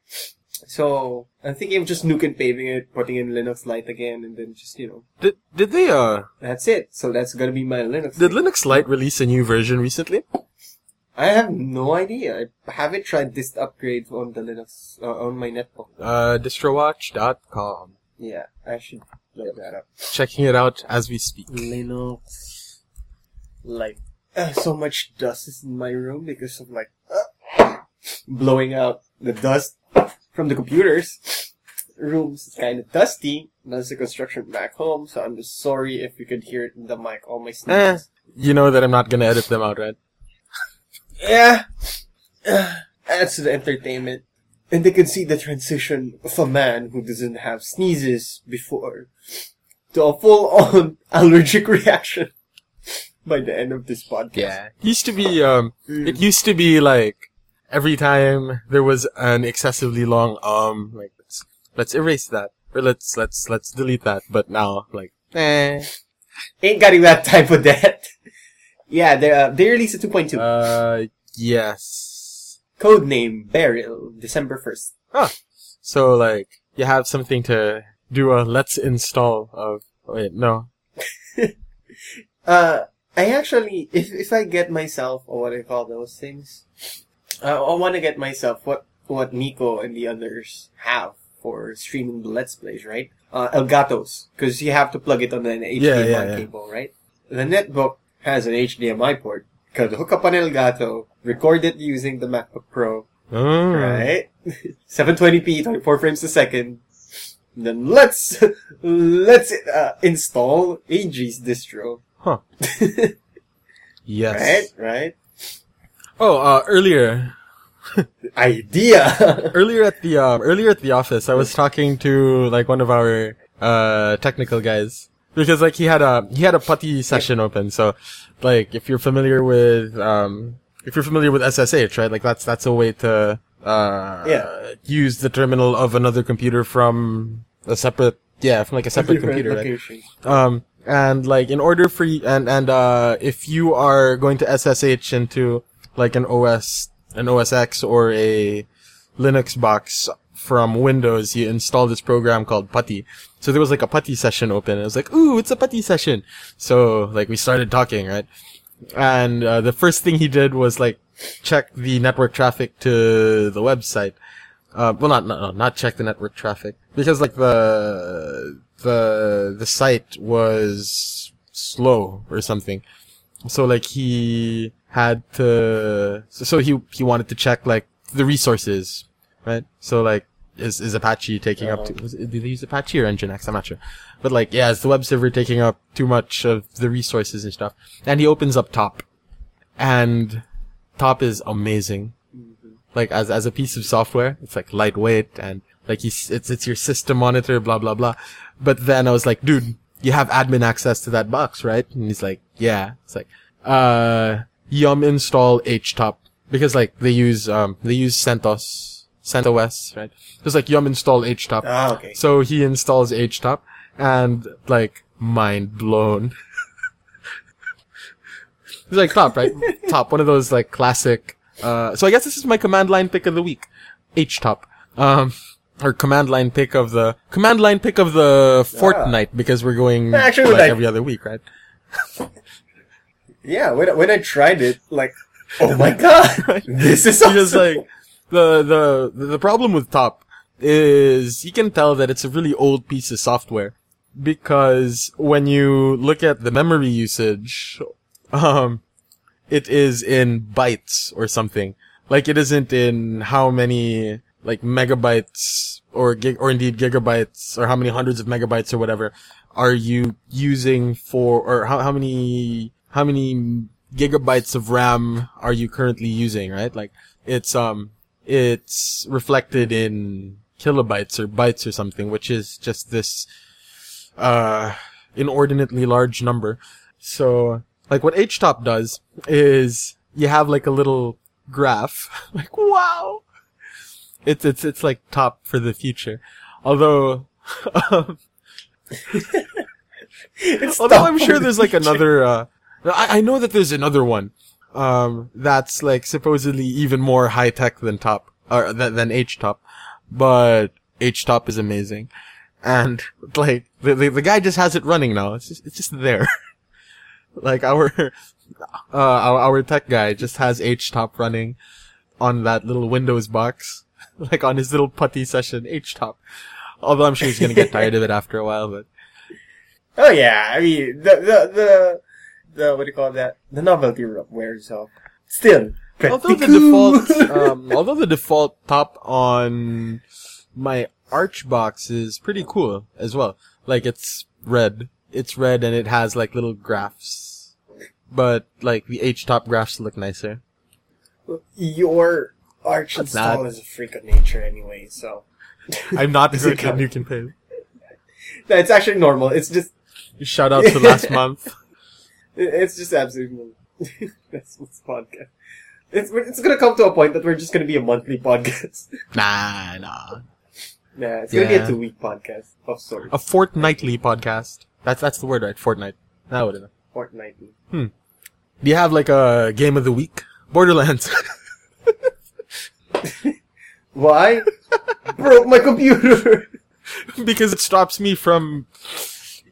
So I'm thinking of just nuke and paving it, putting in Linux Lite again, and then just, you know. Did did they? Uh, that's it. So that's gonna be my Linux. Did thing. Linux Lite release a new version recently? I have no idea. I haven't tried this upgrade on the Linux uh, on my netbook. Uh, distrowatch dot com. Yeah, I should. Look that up. Checking it out as we speak. Linux Lite. Uh, so much dust is in my room because of like uh, blowing out the dust from the computers. Room's is kind of dusty. That's the construction back home, so I'm just sorry if you could hear it in the mic. All my sneezes. Eh, you know that I'm not gonna edit them out, right? Yeah. Uh, that's the entertainment. And they can see the transition of a man who doesn't have sneezes before to a full-on allergic reaction by the end of this podcast. Yeah, used to be. Um, mm. It used to be like every time there was an excessively long um, like let's, let's erase that or let's let's let's delete that. But now, like, eh, ain't getting that time for that. Yeah, they uh, they released a two point two. Uh, yes. Codename Burial, December first. Ah, so like, you have something to do a let's install of, wait, no. uh, I actually, if if I get myself, or what I call those things, uh, I want to get myself what, what Nico and the others have for streaming the Let's Plays, right? Uh, Elgato's, because you have to plug it on an H D M I yeah, yeah, yeah. cable, right? The netbook has an H D M I port. Could hook up on Elgato, record it using the MacBook Pro, oh. right? seven twenty p, twenty-four frames a second. And then let's let's uh, install A G's distro. Huh? Yes. Right, right. Oh, uh, earlier idea. earlier at the um, earlier at the office, I was talking to like one of our uh technical guys. Because like he had a he had a Putty session open, so like if you're familiar with um if you're familiar with S S H, right? Like that's that's a way to uh yeah. use the terminal of another computer from a separate yeah from like a separate computer. Right? Um and like in order for you, and and uh if you are going to S S H into like an O S an O S X or a Linux box from Windows, you install this program called Putty. So there was like a Putty session open, and I was like, ooh, it's a Putty session. So like we started talking, right? And uh, the first thing he did was like check the network traffic to the website. Uh, well, not, not, not check the network traffic. Because like the, the, the site was slow or something. So like he had to, so he, he wanted to check like the resources, right? So like, Is is Apache taking um, up too... Was it, did they use Apache or Nginx? I'm not sure. But like, yeah, is the web server taking up too much of the resources and stuff? And he opens up Top. And Top is amazing. Mm-hmm. Like as as a piece of software, it's like lightweight and like you, it's it's your system monitor, blah blah blah. But then I was like, dude, you have admin access to that box, right? And he's like, yeah. It's like, uh, Yum install htop because like they use um they use CentOS CentOS, right? Just like Yum install htop. Ah, okay. So he installs htop and like mind blown. It's like Top, right? Top, one of those like classic. Uh, so I guess this is my command line pick of the week, htop, um, or command line pick of the command line pick of the fortnight yeah. because we're going Actually, like, like every other week, right? Yeah, when when I tried it, like, oh my god, right? This is awesome. Just like the the the problem with Top is you can tell that it's a really old piece of software because when you look at the memory usage. Um, it is in bytes or something. Like it isn't in how many like megabytes or gig or indeed gigabytes or how many hundreds of megabytes or whatever are you using for or how how many how many gigabytes of RAM are you currently using, right? Like it's um it's reflected in kilobytes or bytes or something, which is just this uh inordinately large number. So like what htop does is you have like a little graph. Like wow, it's it's it's like Top for the future. Although, um, it's although I'm sure there's the like future. another. Uh, I I know that there's another one um, that's like supposedly even more high tech than Top or than, than htop, but htop is amazing, and like the the, the guy just has it running now. It's just, it's just there. Like our, uh, our, our tech guy just has htop running on that little Windows box, like on his little putty session, htop. Although I'm sure he's gonna get tired of it after a while, but. Oh yeah, I mean, the, the, the, the, what do you call that? The novelty wears off. Still. Although the default, um, although the default Top on my Arch box is pretty cool as well. Like it's red. It's red and it has like little graphs, but like the htop graphs look nicer. Your Arch That's install not. is a freak of nature anyway, so I'm not good at you can pay. No, it's actually normal. It's just shout out to last month. It's just absolutely normal. That's what's podcast. It's it's gonna come to a point that we're just gonna be a monthly podcast. Nah, nah, nah. It's gonna yeah. be a two week podcast of sorts. A fortnightly podcast. That's that's the word, right? Fortnite. That would have been. Fortnite. Hmm. Do you have like a game of the week? Borderlands. Why? Broke my computer. Because it stops me from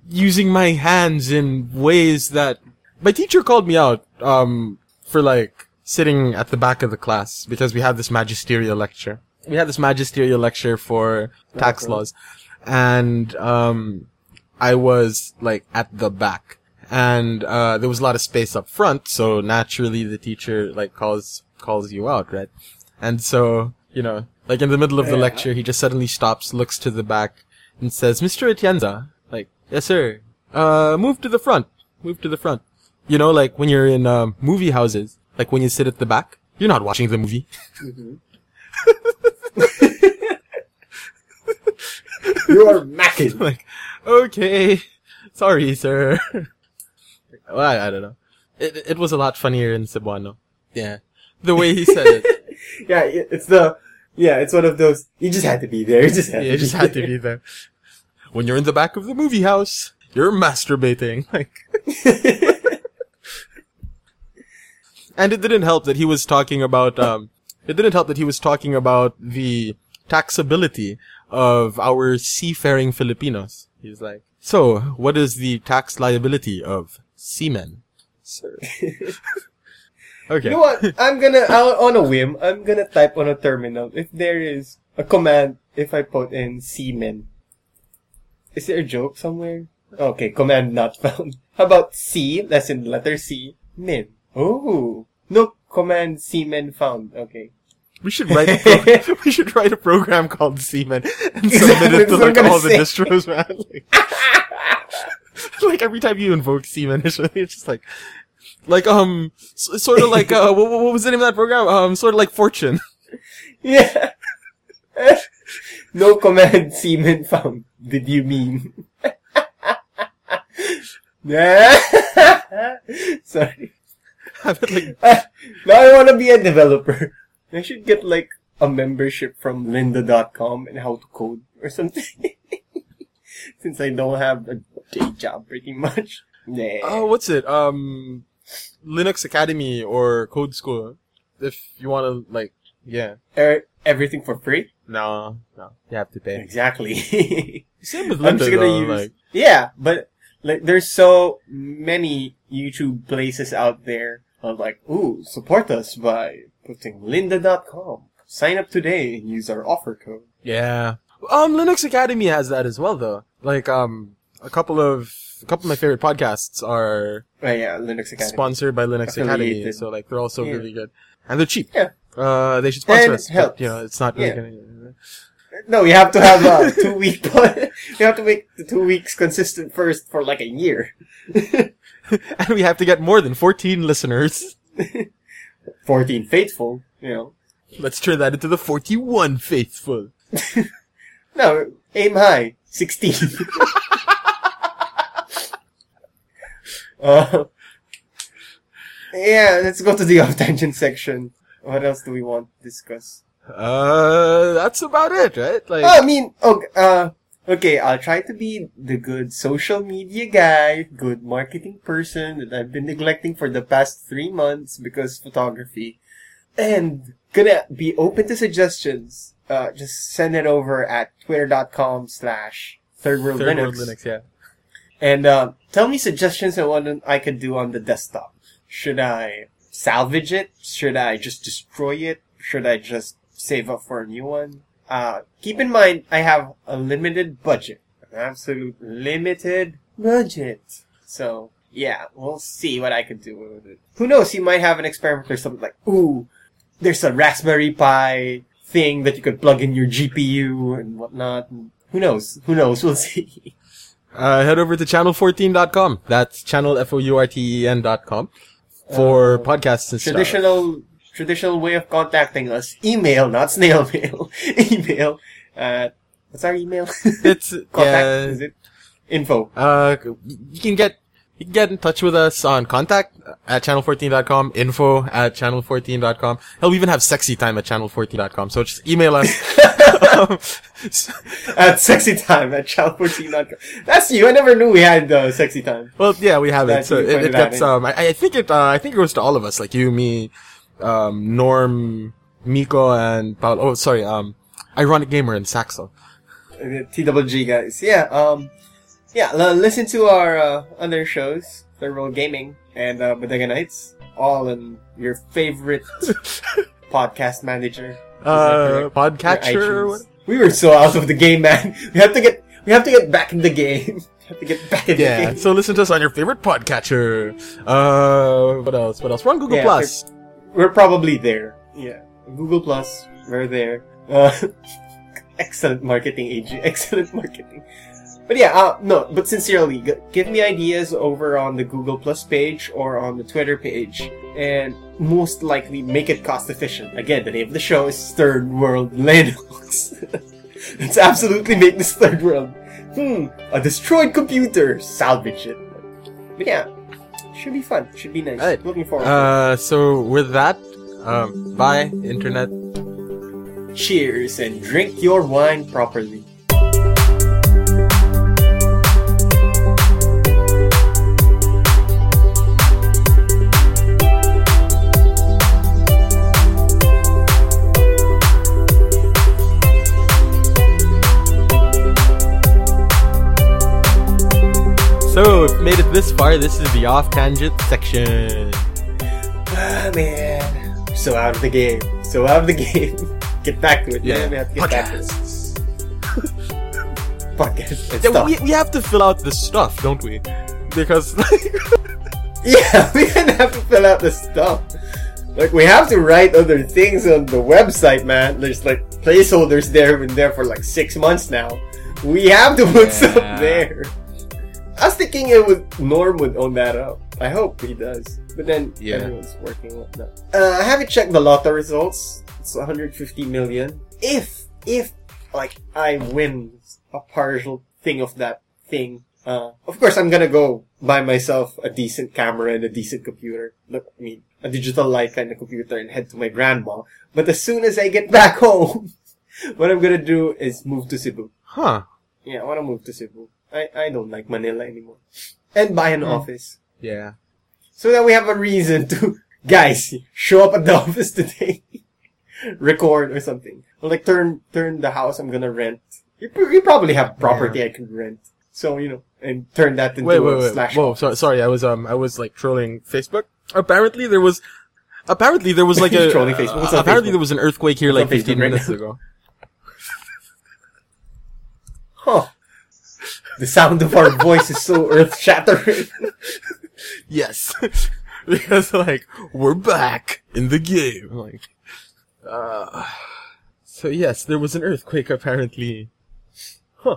using my hands in ways that my teacher called me out um for like sitting at the back of the class because we had this magisterial lecture. We had this magisterial lecture for tax okay. laws. And um I was, like, at the back. And, uh, there was a lot of space up front, so naturally the teacher, like, calls, calls you out, right? And so, you know, like, in the middle of the yeah. lecture, he just suddenly stops, looks to the back, and says, Mister Atienza, like, yes, sir, uh, move to the front, move to the front. You know, like, when you're in, um, movie houses, like, when you sit at the back, you're not watching the movie. Mm-hmm. You are macking. Like, okay, sorry, sir. Well, I, I don't know. It it was a lot funnier in Cebuano. Yeah, the way he said it. yeah, it's the yeah, it's one of those. You just had to be there. You just had, yeah, to, you be just had to be there. When you're in the back of the movie house, you're masturbating. Like, and it didn't help that he was talking about. Um, it didn't help that he was talking about the taxability of our seafaring Filipinos. He was like, so, what is the tax liability of seamen, sir? Okay. You know what? I'm gonna, on a whim, I'm gonna type on a terminal if there is a command if I put in seamen. Is there a joke somewhere? Okay, command not found. How about C, as in letter C, men? Oh, no command seamen found. Okay. We should write. A pro- we should write a program called Seaman and submit it to like all the distros, man. Like, like every time you invoke Seaman, it's just like Like, um, sort of like, uh, what, what was the name of that program? Um, sort of like Fortune. Yeah. No command semen found, did you mean? Sorry. Have it like... Uh, now I want to be a developer. I should get, like, a membership from lynda dot com and how to code or something. Since I don't have a day job, pretty much. Nah. Oh, what's it? Um, Linux Academy or Code School. If you want to, like, yeah. Er, everything for free? No, no. You have to pay. Exactly. Same with Linda, I'm just gonna though, use, like... Yeah, but, like, there's so many YouTube places out there of, like, ooh, support us by putting lynda dot com. Sign up today and use our offer code. Yeah. Um, Linux Academy has that as well, though. Like, um, a couple of a couple of my favorite podcasts are uh, yeah, Linux Academy. Sponsored by Linux Affiliated. Academy, so like they're also yeah. really good and they're cheap. Yeah, uh, they should sponsor and us. But, you know, it's not really yeah. gonna. No, you have to have a two week. Pod- you have to make the two weeks consistent first for like a year, and we have to get more than fourteen listeners, fourteen faithful. You know, let's turn that into the forty-one faithful. No, aim high, sixteen. Uh, yeah, let's go to the off tangent section. What else do we want to discuss? Uh, that's about it, right? Like, oh, I mean, okay, uh, okay, I'll try to be the good social media guy, good marketing person that I've been neglecting for the past three months because photography, and gonna be open to suggestions. Uh, just send it over at twitter.com slash Third World Linux. Third World Linux, yeah. And uh, tell me suggestions on what I could do on the desktop. Should I salvage it? Should I just destroy it? Should I just save up for a new one? Uh, keep in mind, I have a limited budget. An absolute limited budget. So, yeah, we'll see what I could do with it. Who knows? You might have an experiment or something like, ooh, there's a Raspberry Pi thing that you could plug in your G P U and whatnot. Who knows? Who knows? We'll see. Uh, head over to channel fourteen dot com. That's channel F O U R T E N dot com for uh, podcasts and traditional, stuff. Traditional way of contacting us. Email, not snail mail. Email. Uh, what's our email? It's, Contact, yeah, is it? Info. Uh, you can get, you can get in touch with us on contact at channel fourteen dot com, info at channel fourteen dot com. Hell, we even have sexy time at channel fourteen dot com, so just email us. um, so, at sexy time at channel fourteen dot com. That's you. I never knew we had uh, sexy time. Well, yeah, we have it. So it, it gets, um, I, I think it, uh, I think it goes to all of us, like you, me, um, Norm, Miko, and Paul. Oh, sorry, um, Ironic Gamer and Saxo. T W G guys. Yeah, um, Yeah, l- listen to our uh, other shows, Third World Gaming and uh, Bodega Nights, all in your favorite podcast manager, uh, podcatcher. We were so out of the game, man. We have to get, we have to get back in the game. We have to get back in yeah, the game. Yeah, so listen to us on your favorite podcatcher. Uh, what else? What else? We're on Google yeah, Plus. We're, we're probably there. Yeah, Google Plus. We're there. Uh, excellent marketing, A G. Excellent marketing. But yeah, uh, no, but sincerely, g- give me ideas over on the Google Plus page or on the Twitter page, and most likely make it cost efficient. Again, the name of the show is Third World Linux. Let's absolutely make this Third World. Hmm, a destroyed computer, salvage it. But yeah, should be fun, should be nice. Right. Looking forward to uh, it. So with that, um, bye, internet. Cheers, and drink your wine properly. So, if you made it this far, this is the off-tangent section. Ah, man. So out of the game. So out of the game. Get back to it. Yeah. Man. We have to get Podcasts. back to it. Podcasts. Yeah, we, we have to fill out the stuff, don't we? Because, like... yeah, we have to fill out the stuff. Like, we have to write other things on the website, man. There's, like, placeholders there. We've been there for, like, six months now. We have to put yeah. stuff there. I was thinking it was Norm would own that up. I hope he does. But then yeah. everyone's working on that. Uh, I haven't checked the lotto results. It's one hundred fifty million. If, if, like, I win a partial thing of that thing, uh, of course I'm gonna go buy myself a decent camera and a decent computer. Look, I mean, a digital light kind of computer and head to my grandma. But as soon as I get back home, what I'm gonna do is move to Cebu. Huh. Yeah, I wanna move to Cebu. I, I don't like Manila anymore. And buy an mm. office. Yeah. So that we have a reason to, guys, show up at the office today. Record or something. Like, turn turn the house I'm gonna rent. You, you probably have property yeah. I can rent. So, you know, and turn that into wait, wait, wait. a slash. Whoa, so, sorry, I was, um, I was, like, trolling Facebook. Apparently there was, apparently there was, like, a, trolling Facebook. What's uh, apparently Facebook? There was an earthquake here, What's like, fifteen right minutes now? ago. Huh. The sound of our voice is so earth-shattering. Yes. Because, like, we're back in the game. Like, uh, so yes, there was an earthquake apparently. Huh.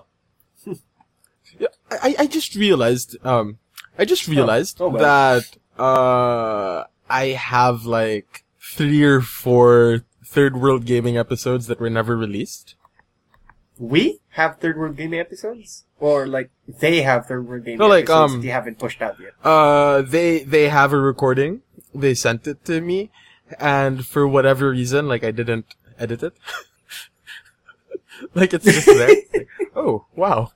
Yeah, I, I just realized, um, I just realized oh. Oh, wow. that, uh, I have, like, three or four Third World Gaming episodes that were never released. We have Third World Gaming episodes? Or, like, they have Third World Gaming no, like, episodes um, they haven't pushed out yet? Uh, they, they have a recording. They sent it to me. And for whatever reason, like, I didn't edit it. Like, it's just there. Like, oh, wow.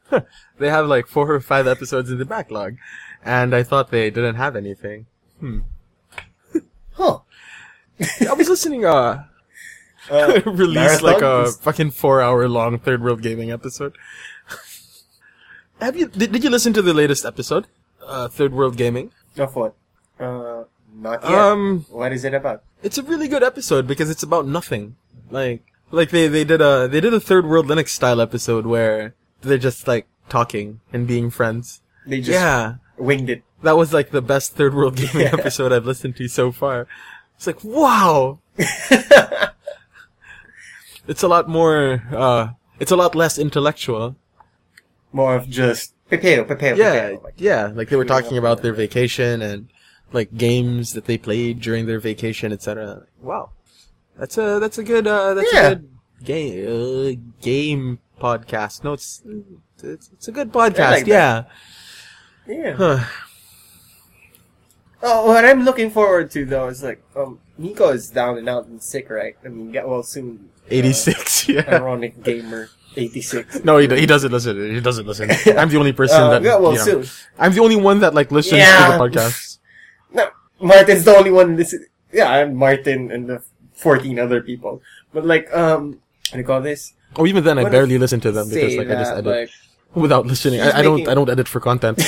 They have, like, four or five episodes in the backlog. And I thought they didn't have anything. Hmm. Huh. I was listening, uh... Uh, release like a fucking four hour long Third World Gaming episode. Have you did, did you listen to the latest episode? Uh, Third World Gaming. Of what? Uh, not yet. Um, what is it about? It's a really good episode because it's about nothing. Like like they, they did a they did a Third World Linux style episode where they're just like talking and being friends. They just yeah. winged it. That was like the best Third World Gaming yeah. episode I've listened to so far. It's like wow. It's a lot more, uh, it's a lot less intellectual. More of just, pepeo, pepeo, yeah, pepeo. Like, yeah, like they were talking about their vacation and, like, games that they played during their vacation, et cetera. Like, wow. That's a, that's a good, uh, that's yeah. a good game, uh, game podcast. No, it's, it's, it's a good podcast, like yeah. That. Yeah. Huh. Oh, what I'm looking forward to, though, is, like, um, Nico is down and out and sick, right? I mean, get well soon. eighty-six, uh, yeah. Ironic gamer, eighty-six. No, he he doesn't listen. He doesn't listen. I'm the only person uh, that... Yeah, well, you know, soon. I'm the only one that, like, listens yeah. to the podcast. No, Martin's the only one listening. Yeah, I'm Martin and the fourteen other people. But, like, um... what do you call this? Oh, even then, what I barely listen to them because, like, that, I just edit like, without listening. I, I don't making... I don't edit for content.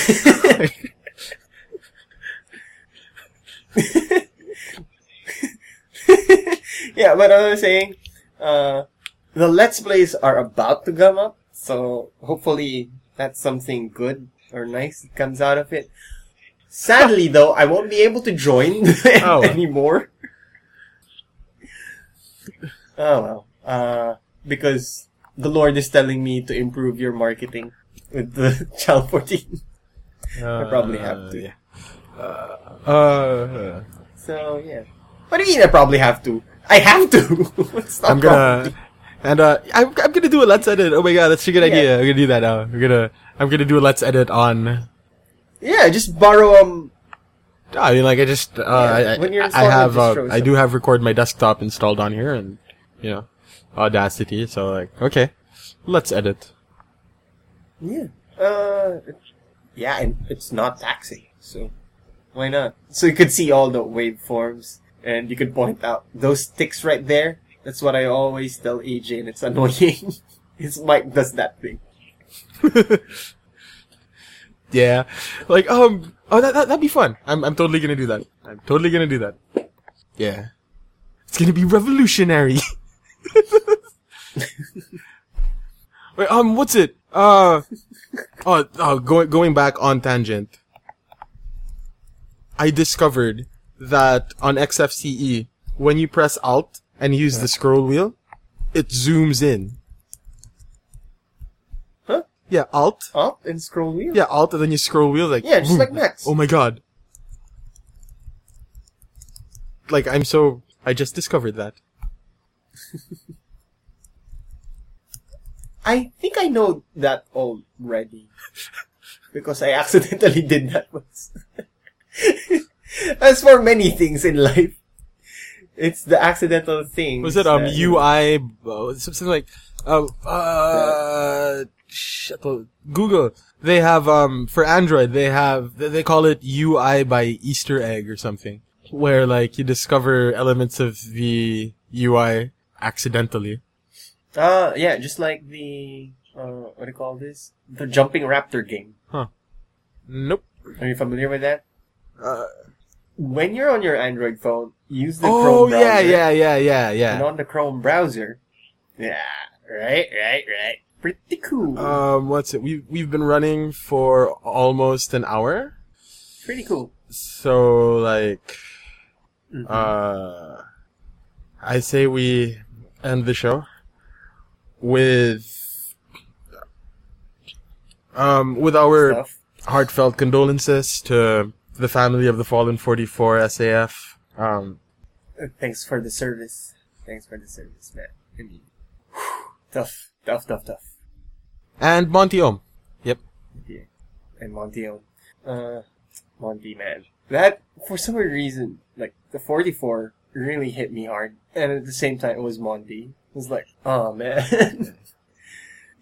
Yeah, but I was saying... Uh, the Let's Plays are about to come up, so hopefully that's something good or nice that comes out of it. Sadly, though, I won't be able to join oh. anymore. Oh, well. Uh, because the Lord is telling me to improve your marketing with the Channel fourteen. Uh, I probably have to. Yeah. Uh, uh, so, yeah. What do you mean I probably have to? I have to. It's not I'm gonna, and uh, I'm I'm gonna do a let's edit. Oh my god, that's a good yeah. idea. I'm gonna do that now. I'm gonna I'm gonna do a let's edit on. Yeah, just borrow um. I mean, like I just uh, yeah, I, when you're I have uh, I do have record my desktop installed on here and you know Audacity. So like okay, let's edit. Yeah. Uh. Yeah, and it's not taxing, so why not? So you could see all the waveforms. And you can point out those ticks right there. That's what I always tell A J, and it's annoying. His mic does that thing. Yeah, like um, oh that, that that'd be fun. I'm I'm totally gonna do that. I'm totally gonna do that. Yeah, it's gonna be revolutionary. Wait, um, what's it? Uh, oh, oh, going going back on tangent. I discovered. That on X F C E, when you press Alt and use yeah. the scroll wheel, it zooms in. Huh? Yeah, Alt. Alt and scroll wheel? Yeah, Alt and then you scroll wheel like... Yeah, just boom. Like Max. Oh my god. like, I'm so... I just discovered that. I think I know that already. Because I accidentally did that once. As for many things in life, it's the accidental thing. Was it um that, U I uh, something like uh, uh shit, Google? They have um for Android they have they call it U I by Easter egg or something, where like you discover elements of the U I accidentally. Uh yeah, just like the uh what do you call this? The Jumping Raptor game. Huh. Nope. Are you familiar with that? Uh, when you're on your Android phone, use the oh, Chrome browser. Oh, yeah, yeah, yeah, yeah, yeah. And on the Chrome browser, yeah, right, right, right. Pretty cool. Um, what's it? We've, we've been running for almost an hour. Pretty cool. So, like, mm-hmm. uh, I say we end the show with, um, with our Stuff. heartfelt condolences to the family of the fallen forty-four S A F. Um, Thanks for the service. Thanks for the service, man. Indeed. Tough, tough, tough, tough. And Monty Ohm. Yep. Yeah. And Monty Ohm. Uh, Monty, man. That, for some reason, like, the forty-four really hit me hard. And at the same time, it was Monty. It was like, oh, man.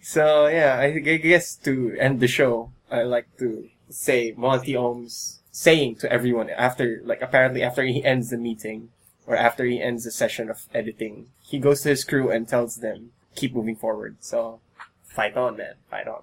So, yeah, I guess to end the show, I like to say Monty Ohm's saying to everyone after, like, apparently after he ends the meeting or after he ends the session of editing, he goes to his crew and tells them, keep moving forward. So, fight on, man. Fight on.